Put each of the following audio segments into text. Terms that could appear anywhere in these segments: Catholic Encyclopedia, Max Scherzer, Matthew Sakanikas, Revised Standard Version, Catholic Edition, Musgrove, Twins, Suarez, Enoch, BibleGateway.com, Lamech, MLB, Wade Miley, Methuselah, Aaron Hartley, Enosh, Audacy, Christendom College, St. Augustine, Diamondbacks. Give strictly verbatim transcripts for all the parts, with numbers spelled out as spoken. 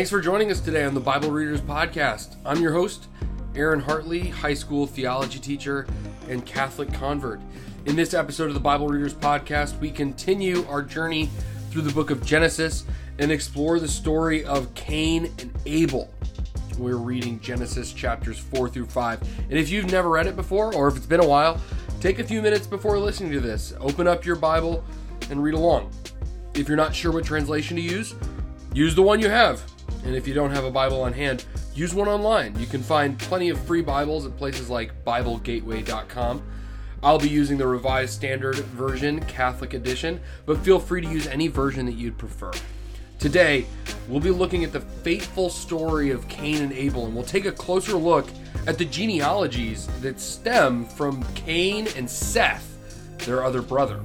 Thanks for joining us today on the Bible Readers Podcast. I'm your host, Aaron Hartley, high school theology teacher and Catholic convert. In this episode of the Bible Readers Podcast, we continue our journey through the book of Genesis and explore the story of Cain and Abel. We're reading Genesis chapters four through five. And if you've never read it before, or if it's been a while, take a few minutes before listening to this. Open up your Bible and read along. If you're not sure what translation to use, use the one you have. And if you don't have a Bible on hand, use one online. You can find plenty of free Bibles at places like Bible Gateway dot com. I'll be using the Revised Standard Version, Catholic Edition, but feel free to use any version that you'd prefer. Today, we'll be looking at the fateful story of Cain and Abel, and we'll take a closer look at the genealogies that stem from Cain and Seth, their other brother.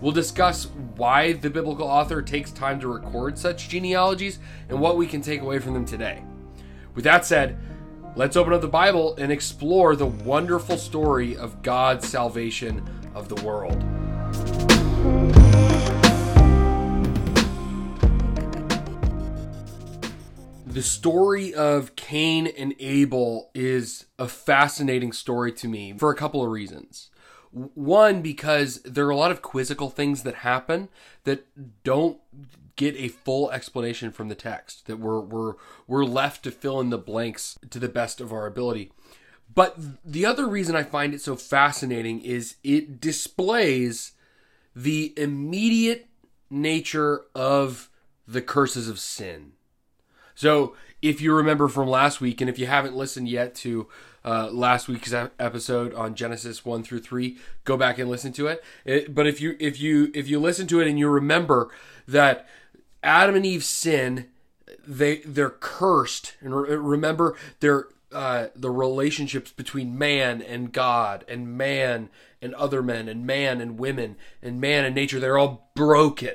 We'll discuss why the biblical author takes time to record such genealogies and what we can take away from them today. With that said, let's open up the Bible and explore the wonderful story of God's salvation of the world. The story of Cain and Abel is a fascinating story to me for a couple of reasons. One, because there are a lot of quizzical things that happen that don't get a full explanation from the text, that we're we're we're left to fill in the blanks to the best of our ability. But the other reason I find it so fascinating is it displays the immediate nature of the curses of sin. So if you remember from last week, and if you haven't listened yet to uh, last week's episode on Genesis one through three, go back and listen to it. it but if you if you if you listen to it and you remember that Adam and Eve sin, they they're cursed, and re- remember their uh, the relationships between man and God, and man and other men, and man and women, and man and nature. They're all broken.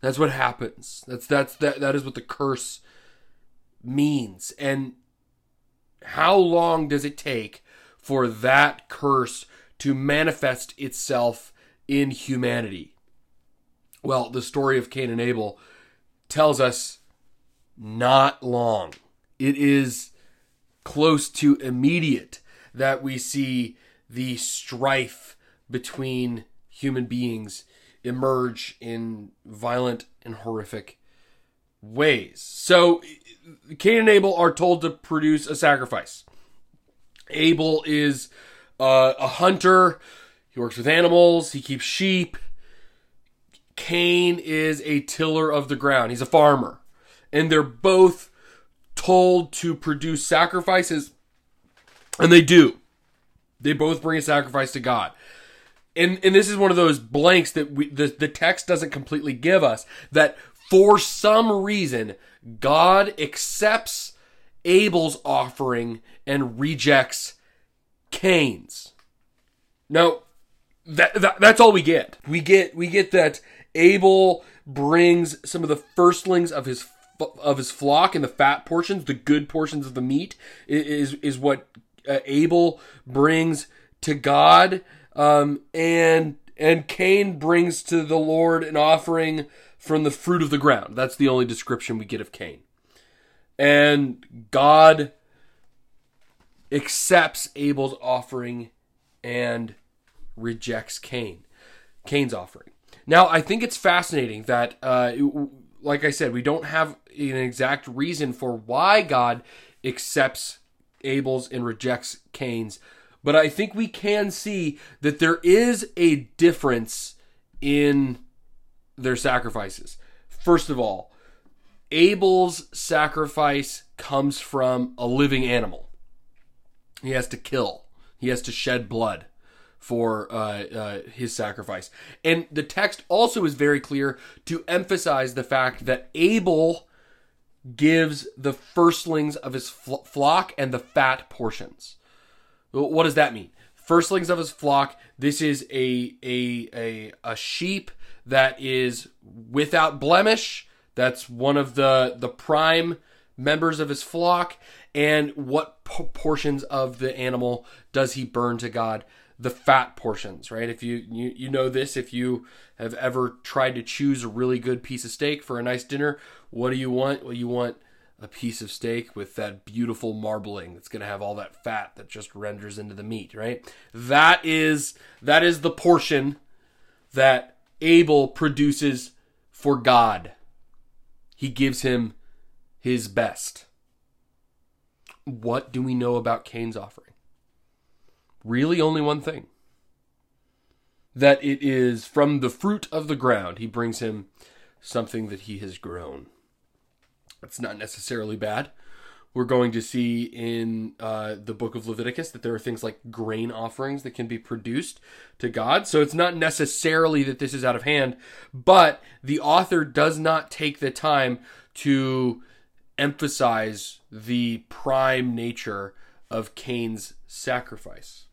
That's what happens. That's that's that that is what the curse means. And how long does it take for that curse to manifest itself in humanity? Well, the story of Cain and Abel tells us not long. It is close to immediate that we see the strife between human beings emerge in violent and horrific ways. So Cain and Abel are told to produce a sacrifice. Abel is uh, a hunter. He works with animals. He keeps sheep. Cain is a tiller of the ground. He's a farmer. And they're both told to produce sacrifices, and they do. They both bring a sacrifice to God. And and this is one of those blanks that we, the, the text doesn't completely give us, that for some reason, God accepts Abel's offering and rejects Cain's. Now, that, that that's all we get. We get we get that Abel brings some of the firstlings of his of his flock, and the fat portions, the good portions of the meat, is is what Abel brings to God. Um, and, and Cain brings to the Lord an offering from the fruit of the ground. That's the only description we get of Cain. And God accepts Abel's offering and rejects Cain, Cain's offering. Now, I think it's fascinating that, uh, like I said, we don't have an exact reason for why God accepts Abel's and rejects Cain's. But I think we can see that there is a difference in their sacrifices. First of all, Abel's sacrifice comes from a living animal. He has to kill. He has to shed blood for uh, uh, his sacrifice. And the text also is very clear to emphasize the fact that Abel gives the firstlings of his fl- flock and the fat portions. What does that mean? Firstlings of his flock. This is a a a a sheep that is without blemish. That's one of the the prime members of his flock. And what po- portions of the animal does he burn to God? The fat portions, right? If you, you you know this, if you have ever tried to choose a really good piece of steak for a nice dinner, what do you want? Well, you want a piece of steak with that beautiful marbling that's going to have all that fat that just renders into the meat, right? That is, that is the portion that Abel produces for God. He gives him his best. What do we know about Cain's offering? Really only one thing. That it is from the fruit of the ground. He brings him something that he has grown. That's not necessarily bad. We're going to see in uh, the book of Leviticus that there are things like grain offerings that can be produced to God. So it's not necessarily that this is out of hand, but the author does not take the time to emphasize the prime nature of Cain's sacrifice.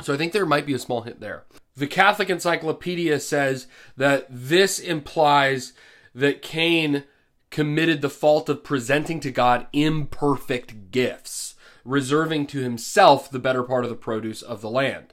So I think there might be a small hint there. The Catholic Encyclopedia says that this implies that Cain committed the fault of presenting to God imperfect gifts, reserving to himself the better part of the produce of the land.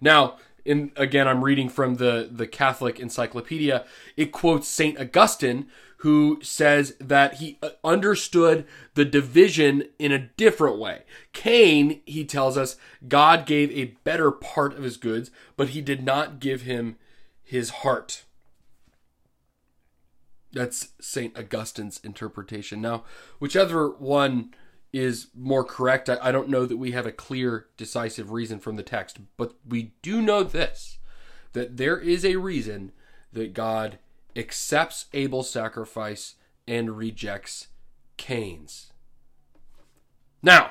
Now, in, again, I'm reading from the, the Catholic Encyclopedia. It quotes Saint Augustine, who says that he understood the division in a different way. Cain, he tells us, God gave a better part of his goods, but he did not give him his heart. That's Saint Augustine's interpretation. Now, whichever one is more correct, I, I don't know that we have a clear, decisive reason from the text, but we do know this, that there is a reason that God accepts Abel's sacrifice and rejects Cain's. Now,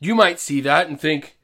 you might see that and think,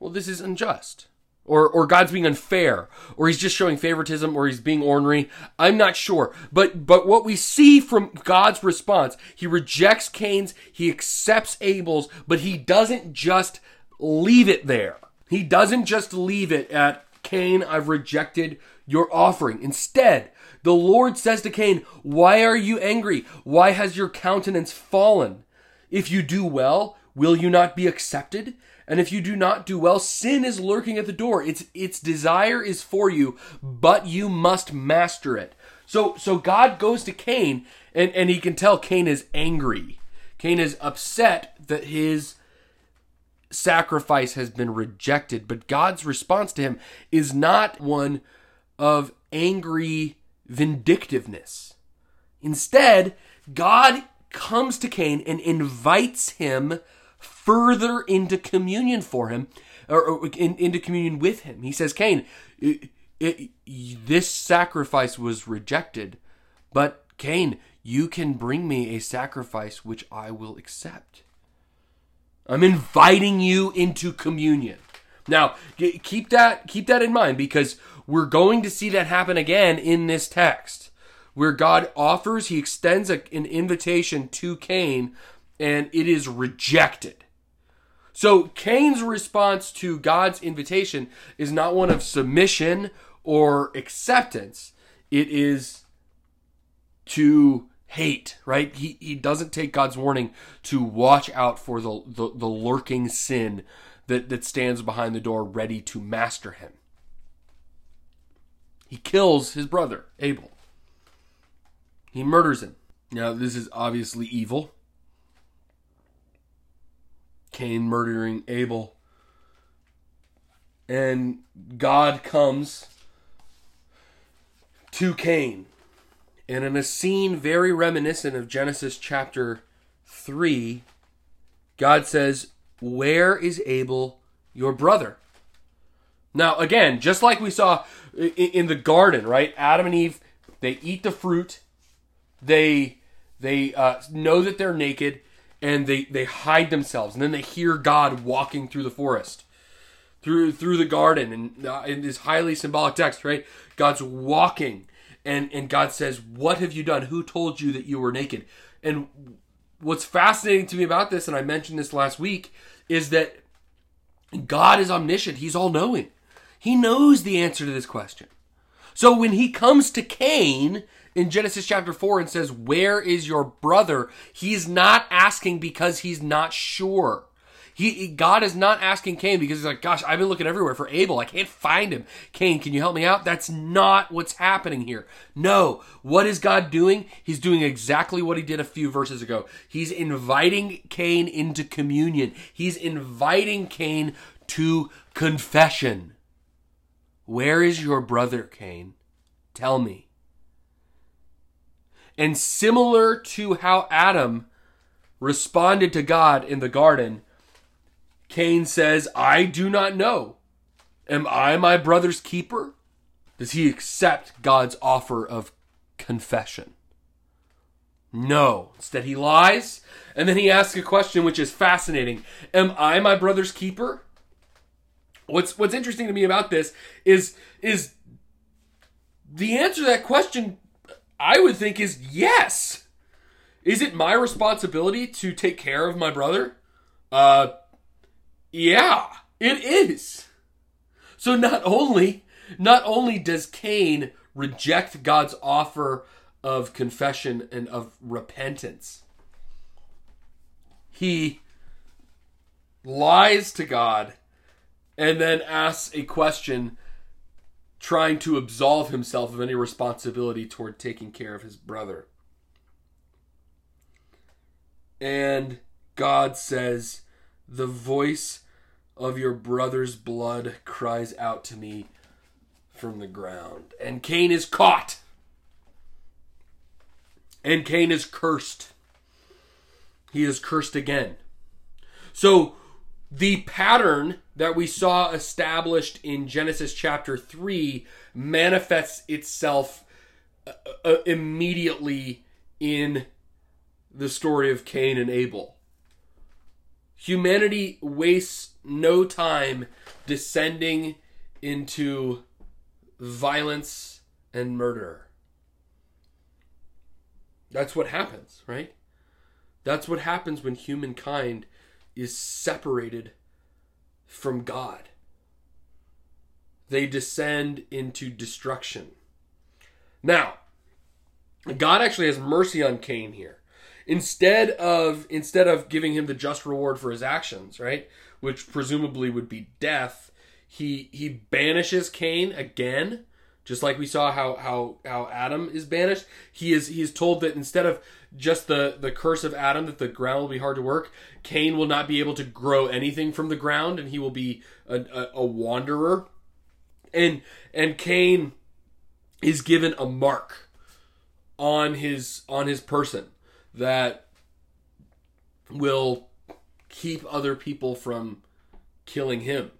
well, this is unjust. Or, or God's being unfair, or he's just showing favoritism, or he's being ornery. I'm not sure. But but what we see from God's response, he rejects Cain's, he accepts Abel's, but he doesn't just leave it there. He doesn't just leave it at, Cain, I've rejected your offering. Instead, the Lord says to Cain, why are you angry? Why has your countenance fallen? If you do well, will you not be accepted? And if you do not do well, sin is lurking at the door. Its its desire is for you, but you must master it. So so God goes to Cain, and, and he can tell Cain is angry. Cain is upset that his sacrifice has been rejected. But God's response to him is not one of angry vindictiveness. Instead, God comes to Cain and invites him further into communion for him, or, or in, into communion with him. He says, Cain, it, it, this sacrifice was rejected, but Cain, you can bring me a sacrifice which I will accept. I'm inviting you into communion. Now, keep that, keep that in mind, because we're going to see that happen again in this text, where God offers, he extends a, an invitation to Cain, and it is rejected. So Cain's response to God's invitation is not one of submission or acceptance. It is to hate, right? He he doesn't take God's warning to watch out for the, the, the lurking sin that, that stands behind the door ready to master him. He kills his brother, Abel. He murders him. Now, this is obviously evil. Cain murdering Abel. And God comes to Cain. And in a scene very reminiscent of Genesis chapter three, God says, where is Abel, your brother? Now, again, just like we saw in the garden, right? Adam and Eve, they eat the fruit. They they uh, know that they're naked, and they, they hide themselves. And then they hear God walking through the forest, through through the garden. And uh, in this highly symbolic text, right? God's walking. And and God says, what have you done? Who told you that you were naked? And what's fascinating to me about this, and I mentioned this last week, is that God is omniscient. He's all-knowing. He knows the answer to this question. So when he comes to Cain in Genesis chapter four and says, where is your brother? He's not asking because he's not sure. He, he, God is not asking Cain because he's like, gosh, I've been looking everywhere for Abel. I can't find him. Cain, can you help me out? That's not what's happening here. No. What is God doing? He's doing exactly what he did a few verses ago. He's inviting Cain into communion. He's inviting Cain to confession. Where is your brother, Cain? Tell me. And similar to how Adam responded to God in the garden, Cain says, I do not know. Am I my brother's keeper? Does he accept God's offer of confession? No. Instead, he lies, and then he asks a question which is fascinating. Am I my brother's keeper? What's what's interesting to me about this is, is the answer to that question, I would think, is yes. Is it my responsibility to take care of my brother? Uh, yeah, it is. So not only, not only does Cain reject God's offer of confession and of repentance, he lies to God and then asks a question trying to absolve himself of any responsibility toward taking care of his brother. And God says, the voice of your brother's blood cries out to me from the ground. And Cain is caught. And Cain is cursed. He is cursed again. So the pattern that we saw established in Genesis chapter three manifests itself immediately in the story of Cain and Abel. Humanity wastes no time descending into violence and murder. That's what happens, right? That's what happens when humankind is separated from God. They descend into destruction. Now, God actually has mercy on Cain here. Instead of instead of giving him the just reward for his actions, right, which presumably would be death, he he banishes Cain again, just like we saw how how, how Adam is banished. He is he is told that instead of just the, the curse of Adam, that the ground will be hard to work, Cain will not be able to grow anything from the ground, and he will be a, a, a wanderer. And and Cain is given a mark on his on his person that will keep other people from killing him.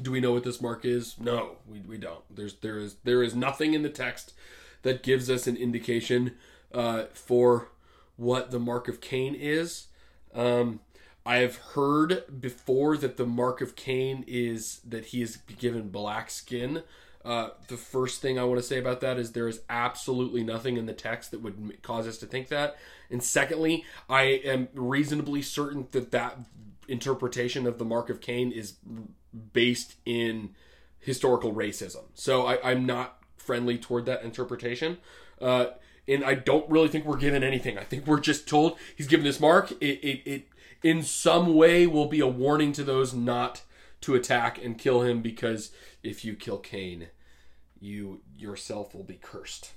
Do we know what this mark is? No, we we don't. There's there is there is nothing in the text that gives us an indication uh, for what the mark of Cain is. Um, I have heard before that the mark of Cain is that he is given black skin. Uh, the first thing I want to say about that is there is absolutely nothing in the text that would cause us to think that. And secondly, I am reasonably certain that that interpretation of the mark of Cain is based in historical racism. So I, I'm not friendly toward that interpretation. Uh, and I don't really think we're given anything. I think we're just told he's given this mark. It, it, it in some way will be a warning to those not to attack and kill him, because if you kill Cain, you yourself will be cursed.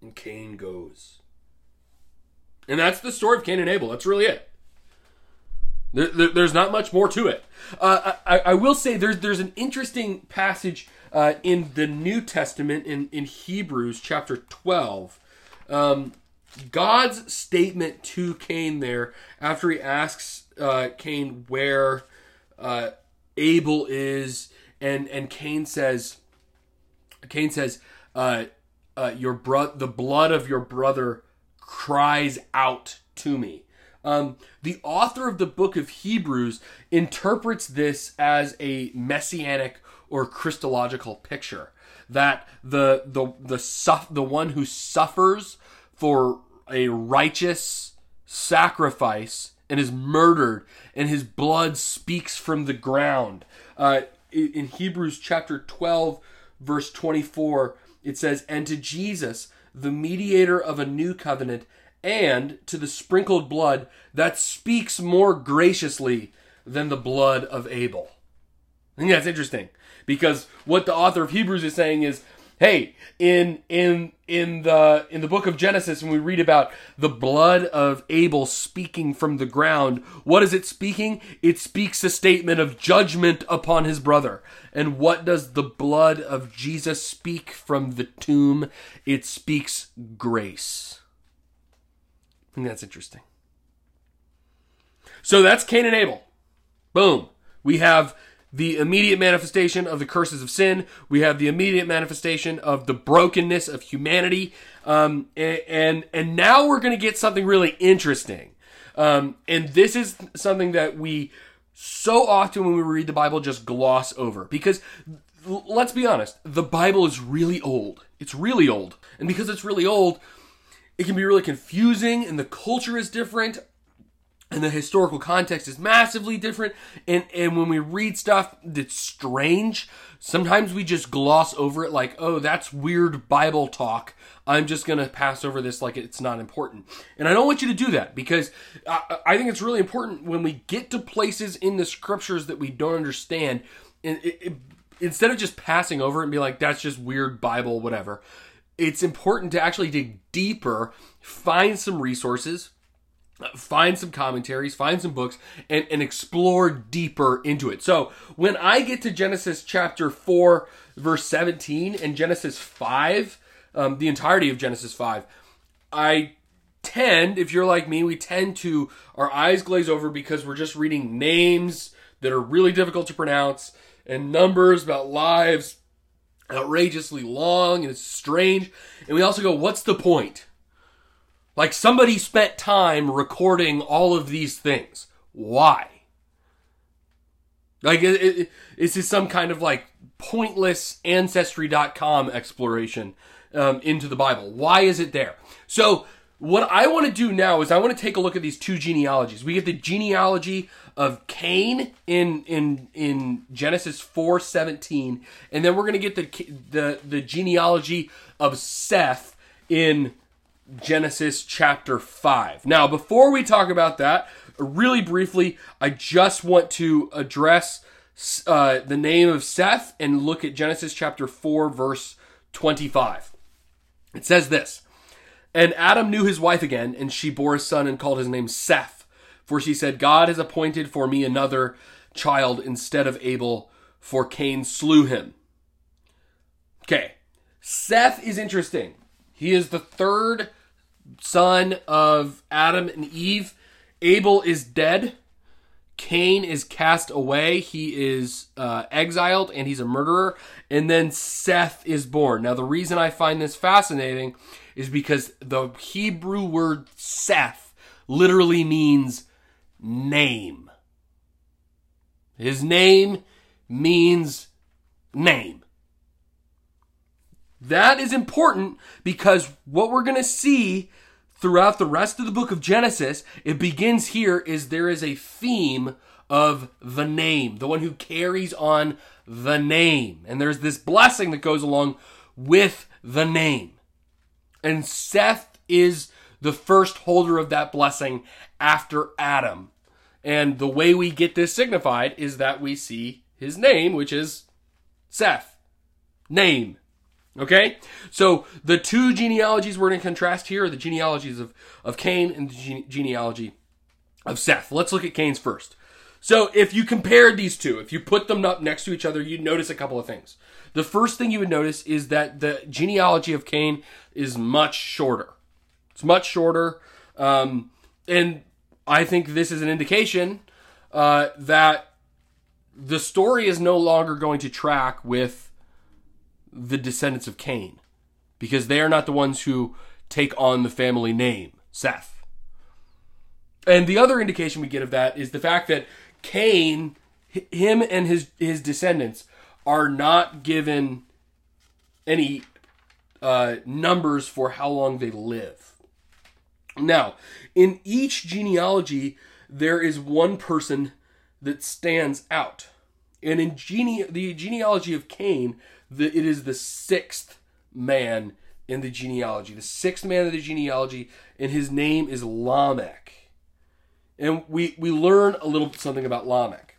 And Cain goes. And that's the story of Cain and Abel. That's really it. There, there, there's not much more to it. Uh, I, I will say there's there's an interesting passage uh, in the New Testament in, in Hebrews chapter twelve. Um, God's statement to Cain there, after he asks uh, Cain where uh, Abel is, and and Cain says, Cain says, uh, uh, your bro- the blood of your brother cries out to me. Um, the author of the book of Hebrews interprets this as a messianic or Christological picture, that the the the suff- the one who suffers for a righteous sacrifice and is murdered, and his blood speaks from the ground. Uh, in Hebrews chapter twelve, verse twenty-four, it says, and to Jesus, the mediator of a new covenant, and to the sprinkled blood that speaks more graciously than the blood of Abel. I think that's interesting, because what the author of Hebrews is saying is, hey, in in in the in the book of Genesis, when we read about the blood of Abel speaking from the ground, what is it speaking? It speaks a statement of judgment upon his brother. And what does the blood of Jesus speak from the tomb? It speaks grace. I think that's interesting. So that's Cain and Abel. Boom. We have the immediate manifestation of the curses of sin. We have the immediate manifestation of the brokenness of humanity. Um, and, and, and now we're going to get something really interesting. Um, and this is something that we so often when we read the Bible just gloss over. Because l- let's be honest, the Bible is really old. It's really old. And because it's really old, it can be really confusing, and the culture is different, and the historical context is massively different. And, and when we read stuff that's strange, sometimes we just gloss over it like, oh, that's weird Bible talk. I'm just going to pass over this like it's not important. And I don't want you to do that, because I, I think it's really important when we get to places in the scriptures that we don't understand. And it, it, instead of just passing over it and be like, that's just weird Bible, whatever. It's important to actually dig deeper, find some resources, find some commentaries, find some books, and, and explore deeper into it. So when I get to Genesis chapter four, verse seventeen, and Genesis five, um, the entirety of Genesis five, I tend, if you're like me, we tend to, our eyes glaze over because we're just reading names that are really difficult to pronounce, and numbers about lives outrageously long, and it's strange. And we also go, what's the point? Like, somebody spent time recording all of these things. Why? Like, it, it, this is some kind of, like, pointless Ancestry dot com exploration um, into the Bible. Why is it there? So, what I want to do now is I want to take a look at these two genealogies. We get the genealogy of Cain in in, in Genesis four seventeen, and then we're going to get the, the, the genealogy of Seth in Genesis chapter five. Now, before we talk about that, really briefly, I just want to address uh, the name of Seth and look at Genesis chapter four, verse twenty-five. It says this, "And Adam knew his wife again, and she bore a son and called his name Seth. For she said, God has appointed for me another child instead of Abel, for Cain slew him." Okay, Seth is interesting. He is the third son of Adam and Eve. Abel is dead. Cain is cast away. He is uh, exiled, and he's a murderer. And then Seth is born. Now, the reason I find this fascinating is because the Hebrew word Seth literally means name. His name means name. That is important, because what we're going to see throughout the rest of the book of Genesis, it begins here, is there is a theme of the name, the one who carries on the name. And there's this blessing that goes along with the name. And Seth is the first holder of that blessing after Adam. And the way we get this signified is that we see his name, which is Seth. Name. Okay, so the two genealogies we're going to contrast here are the genealogies of, of Cain and the gene- genealogy of Seth. Let's look at Cain's first. So if you compared these two, if you put them up next to each other, you'd notice a couple of things. The first thing you would notice is that the genealogy of Cain is much shorter. It's much shorter, um, and I think this is an indication uh, that the story is no longer going to track with the descendants of Cain, because they are not the ones who take on the family name, Seth. And the other indication we get of that is the fact that Cain, him and his, his descendants are not given any uh, numbers for how long they live. Now, in each genealogy, there is one person that stands out. And in gene- the genealogy of Cain, the, it is the sixth man in the genealogy, the sixth man of the genealogy, and his name is Lamech. And we, we learn a little something about Lamech.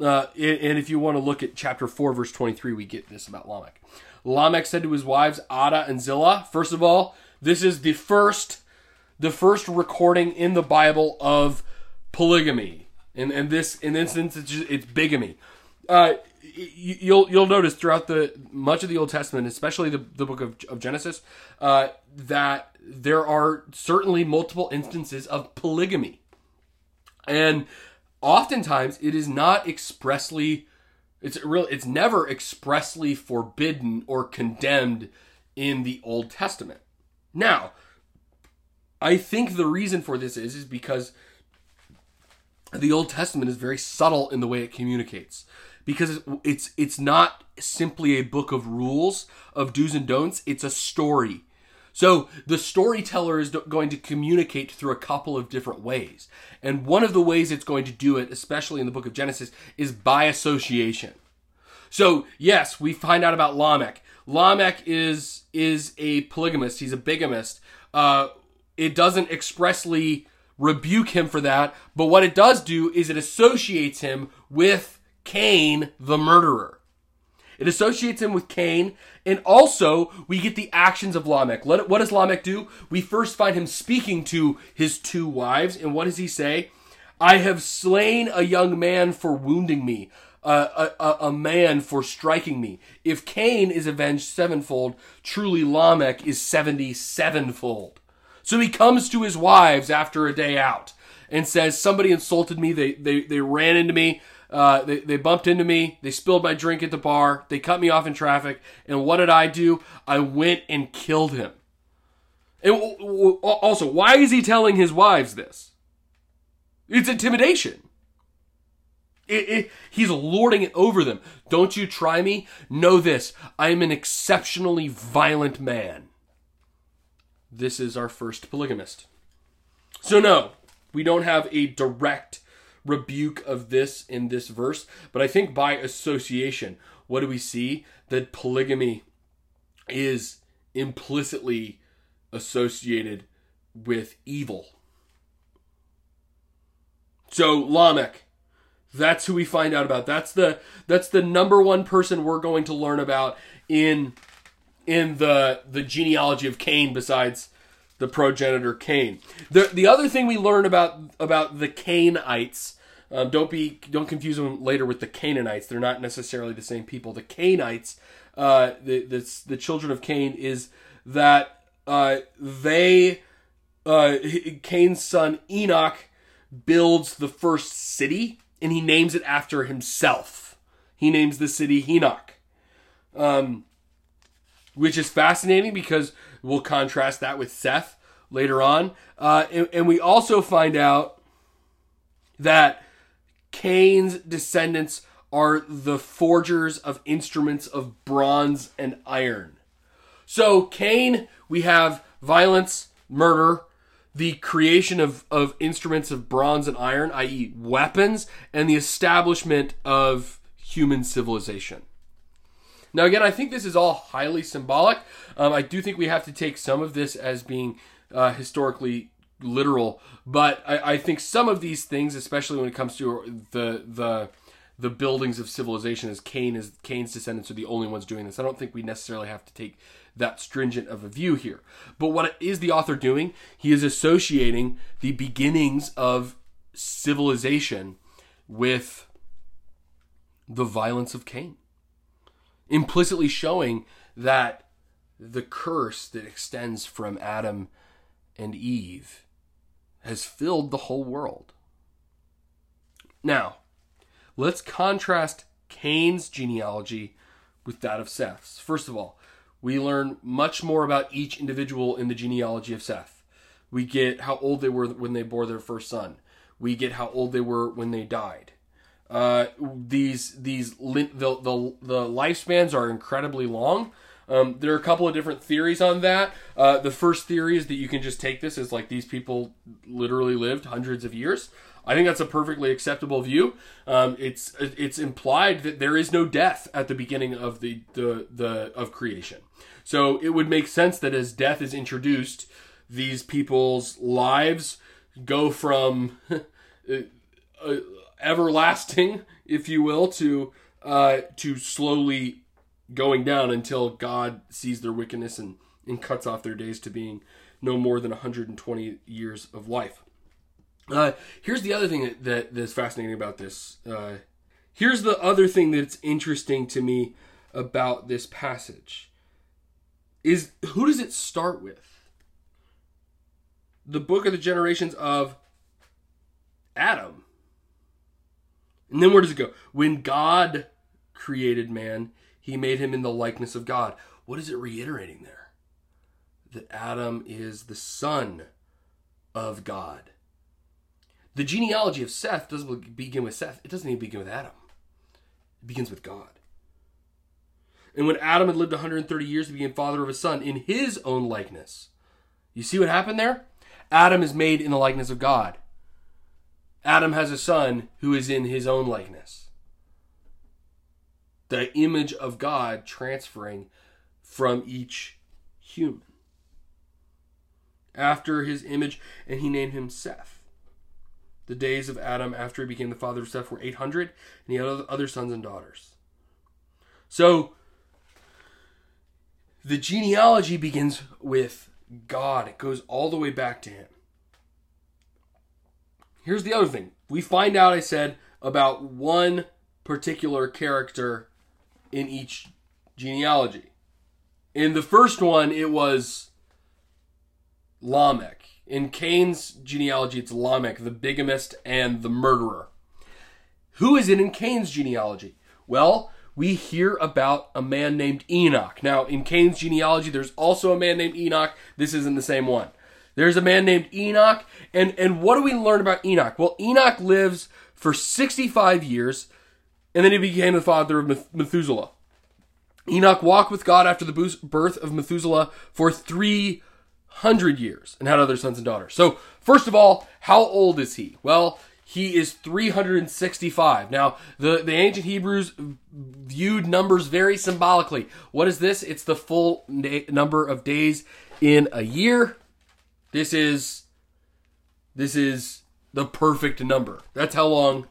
Uh, and if you want to look at chapter four, verse twenty-three, we get this about Lamech. Lamech said to his wives, Ada and Zillah. First of all, this is the first, the first recording in the Bible of polygamy. And and this, in this instance, it's, it's bigamy. Uh, you, you'll you'll notice throughout the much of the Old Testament, especially the, the book of, of Genesis, uh, that there are certainly multiple instances of polygamy. And oftentimes, it is not expressly, it's really, it's never expressly forbidden or condemned in the Old Testament. Now, I think the reason for this is, is because the Old Testament is very subtle in the way it communicates, because it's it's not simply a book of rules, of do's and don'ts. It's a story. So the storyteller is going to communicate through a couple of different ways. And one of the ways it's going to do it, especially in the book of Genesis, is by association. So yes, we find out about Lamech. Lamech is is a polygamist. He's a bigamist. Uh, it doesn't expressly rebuke him for that, but what it does do is it associates him with Cain, the murderer. It associates him with Cain, and also we get the actions of Lamech. What does Lamech do? We first find him speaking to his two wives, and what does he say? I have slain a young man for wounding me, a, a, a man for striking me. If Cain is avenged sevenfold, truly Lamech is seventy-sevenfold. So he comes to his wives after a day out and says, somebody insulted me, they they, they ran into me, uh, they, they bumped into me, they spilled my drink at the bar, they cut me off in traffic, and what did I do? I went and killed him. And also, why is he telling his wives this? It's intimidation. It, it, he's lording it over them. Don't you try me? Know this, I am an exceptionally violent man. This is our first polygamist. So no, we don't have a direct rebuke of this in this verse, but I think by association, what do we see? That polygamy is implicitly associated with evil. So Lamech, that's who we find out about. That's the that's the number one person we're going to learn about in in the the genealogy of Cain, besides the progenitor Cain. The the other thing we learn about about the Cainites, um, don't be don't confuse them later with the Canaanites. They're not necessarily the same people. The Cainites, uh, the, the the children of Cain, is that uh, they uh, Cain's son Enoch builds the first city, and he names it after himself. He names the city Enoch. Um. Which is fascinating because we'll contrast that with Seth later on. Uh, and, and we also find out that Cain's descendants are the forgers of instruments of bronze and iron. So Cain, we have violence, murder, the creation of, of instruments of bronze and iron, that is weapons, and the establishment of human civilization. Now, again, I think this is all highly symbolic. Um, I do think we have to take some of this as being uh, historically literal, but I, I think some of these things, especially when it comes to the the, the buildings of civilization, as Cain is Cain's descendants are the only ones doing this. I don't think we necessarily have to take that stringent of a view here. But what is the author doing? He is associating the beginnings of civilization with the violence of Cain, implicitly showing that the curse that extends from Adam and Eve has filled the whole world. Now, let's contrast Cain's genealogy with that of Seth's. First of all, we learn much more about each individual in the genealogy of Seth. We get how old they were when they bore their first son. We get how old they were when they died. Uh, these, these, the, the, the lifespans are incredibly long. Um, there are a couple of different theories on that. Uh, the first theory is that you can just take this as like these people literally lived hundreds of years. I think that's a perfectly acceptable view. Um, it's it's implied that there is no death at the beginning of the the the of creation, so it would make sense that as death is introduced, these people's lives go from uh, everlasting, if you will, to uh, to slowly going down until God sees their wickedness and and cuts off their days to being no more than one hundred twenty years of life. Uh, here's the other thing that, that, that's fascinating about this. Uh, here's the other thing that's interesting to me about this passage. Is who does it start with? The book of the generations of Adam. And then where does it go? When God created man, he made him in the likeness of God. What is it reiterating there? That Adam is the son of God. The genealogy of Seth doesn't begin with Seth. It doesn't even begin with Adam. It begins with God. And when Adam had lived one hundred thirty years, he became father of a son in his own likeness. You see what happened there? Adam is made in the likeness of God. Adam has a son who is in his own likeness. The image of God transferring from each human. After his image, and he named him Seth. The days of Adam after he became the father of Seth were eight hundred, and he had other sons and daughters. So, the genealogy begins with God. It goes all the way back to him. Here's the other thing. We find out, I said, about one particular character in each genealogy. In the first one, it was Lamech. In Cain's genealogy, it's Lamech, the bigamist and the murderer. Who is it in Cain's genealogy? Well, we hear about a man named Enoch. Now, in Cain's genealogy, there's also a man named Enoch. This isn't the same one. There's a man named Enoch. And, and what do we learn about Enoch? Well, Enoch lives for sixty-five years, and then he became the father of Methuselah. Enoch walked with God after the birth of Methuselah for three hundred years and had other sons and daughters. So, first of all, how old is he? Well, he is three hundred sixty-five. Now, the, the ancient Hebrews viewed numbers very symbolically. What is this? It's the full na- number of days in a year. This is, this is the perfect number. That's how long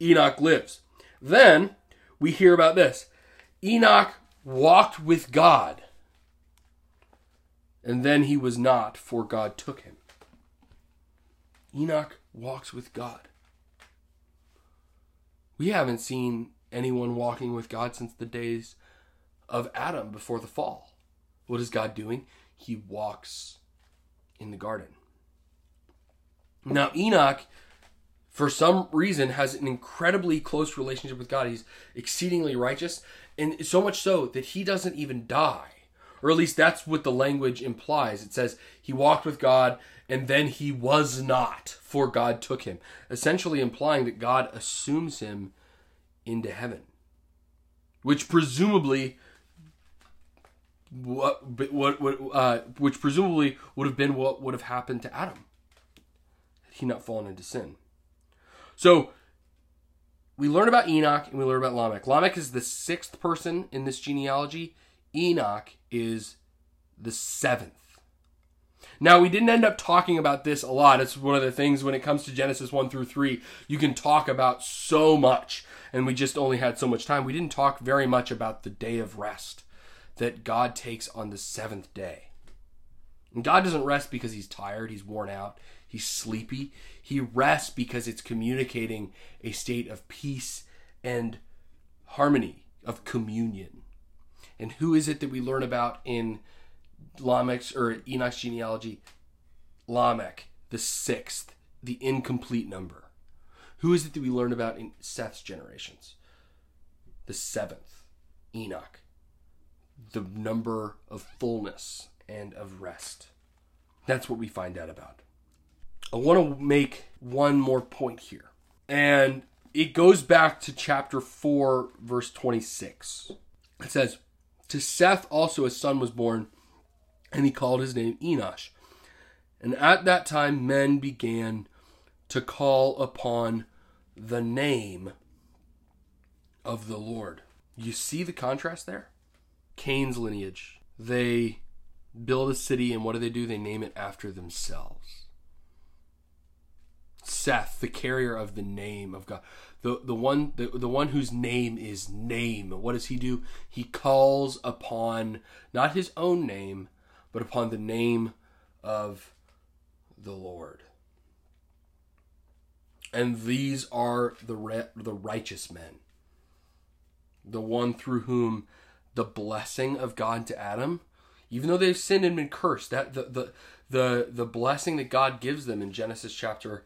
Enoch lives. Then, we hear about this. Enoch walked with God. And then he was not, for God took him. Enoch walks with God. We haven't seen anyone walking with God since the days of Adam before the fall. What is God doing? He walks in the garden. Now Enoch, for some reason, has an incredibly close relationship with God. He's exceedingly righteous, and so much so that he doesn't even die. Or at least that's what the language implies. It says he walked with God and then he was not, for God took him. Essentially implying that God assumes him into heaven. Which presumably what, what, what, uh, which presumably would have been what would have happened to Adam had he not fallen into sin. So we learn about Enoch and we learn about Lamech. Lamech is the sixth person in this genealogy. Enoch is the seventh. Now, we didn't end up talking about this a lot. It's one of the things when it comes to Genesis one through three, you can talk about so much, and we just only had so much time. We didn't talk very much about the day of rest that God takes on the seventh day. And God doesn't rest because he's tired, he's worn out, he's sleepy. He rests because it's communicating a state of peace and harmony, of communion. And who is it that we learn about in Lamech's or Enoch's genealogy? Lamech, the sixth, the incomplete number. Who is it that we learn about in Seth's generations? The seventh, Enoch, the number of fullness and of rest. That's what we find out about. I want to make one more point here. And it goes back to chapter four, verse twenty-six. It says, to Seth also a son was born, and he called his name Enosh. And at that time men began to call upon the name of the Lord. You see the contrast there? Cain's lineage. They build a city, and what do they do? They name it after themselves. Seth, the carrier of the name of God. The, the, one, the, the one whose name is name. What does he do? He calls upon not his own name, but upon the name of the Lord. And these are the re- the righteous men. The one through whom the blessing of God to Adam, even though they've sinned and been cursed, that the the the, the blessing that God gives them in Genesis chapter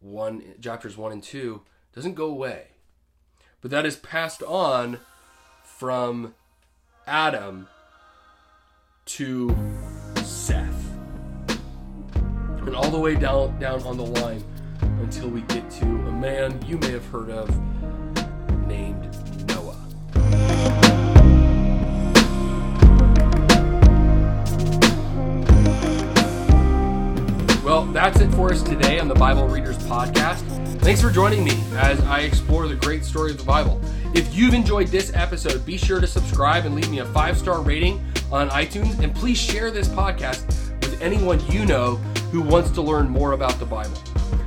one, chapters one and two, doesn't go away, but that is passed on from Adam to Seth, and all the way down down on the line until we get to a man you may have heard of named Noah. Well, that's it for us today on the Bible Readers Podcast. Thanks for joining me as I explore the great story of the Bible. If you've enjoyed this episode, be sure to subscribe and leave me a five-star rating on iTunes, and please share this podcast with anyone you know who wants to learn more about the Bible.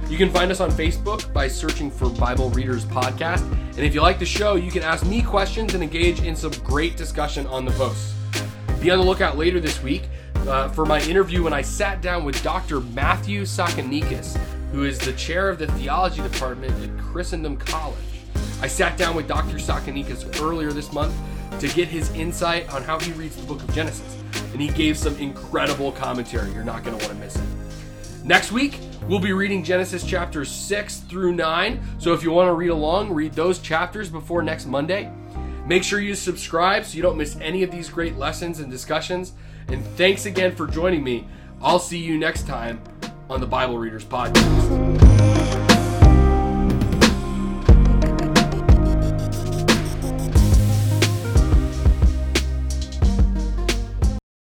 You can find us on Facebook by searching for Bible Readers Podcast. And if you like the show, you can ask me questions and engage in some great discussion on the posts. Be on the lookout later this week uh, for my interview when I sat down with Doctor Matthew Sakanikas, who is the chair of the theology department at Christendom College. I sat down with Doctor Sakanikas earlier this month to get his insight on how he reads the book of Genesis. And he gave some incredible commentary. You're not going to want to miss it. Next week, we'll be reading Genesis chapters six through nine, so if you want to read along, read those chapters before next Monday. Make sure you subscribe so you don't miss any of these great lessons and discussions. And thanks again for joining me. I'll see you next time on the Bible Readers Podcast.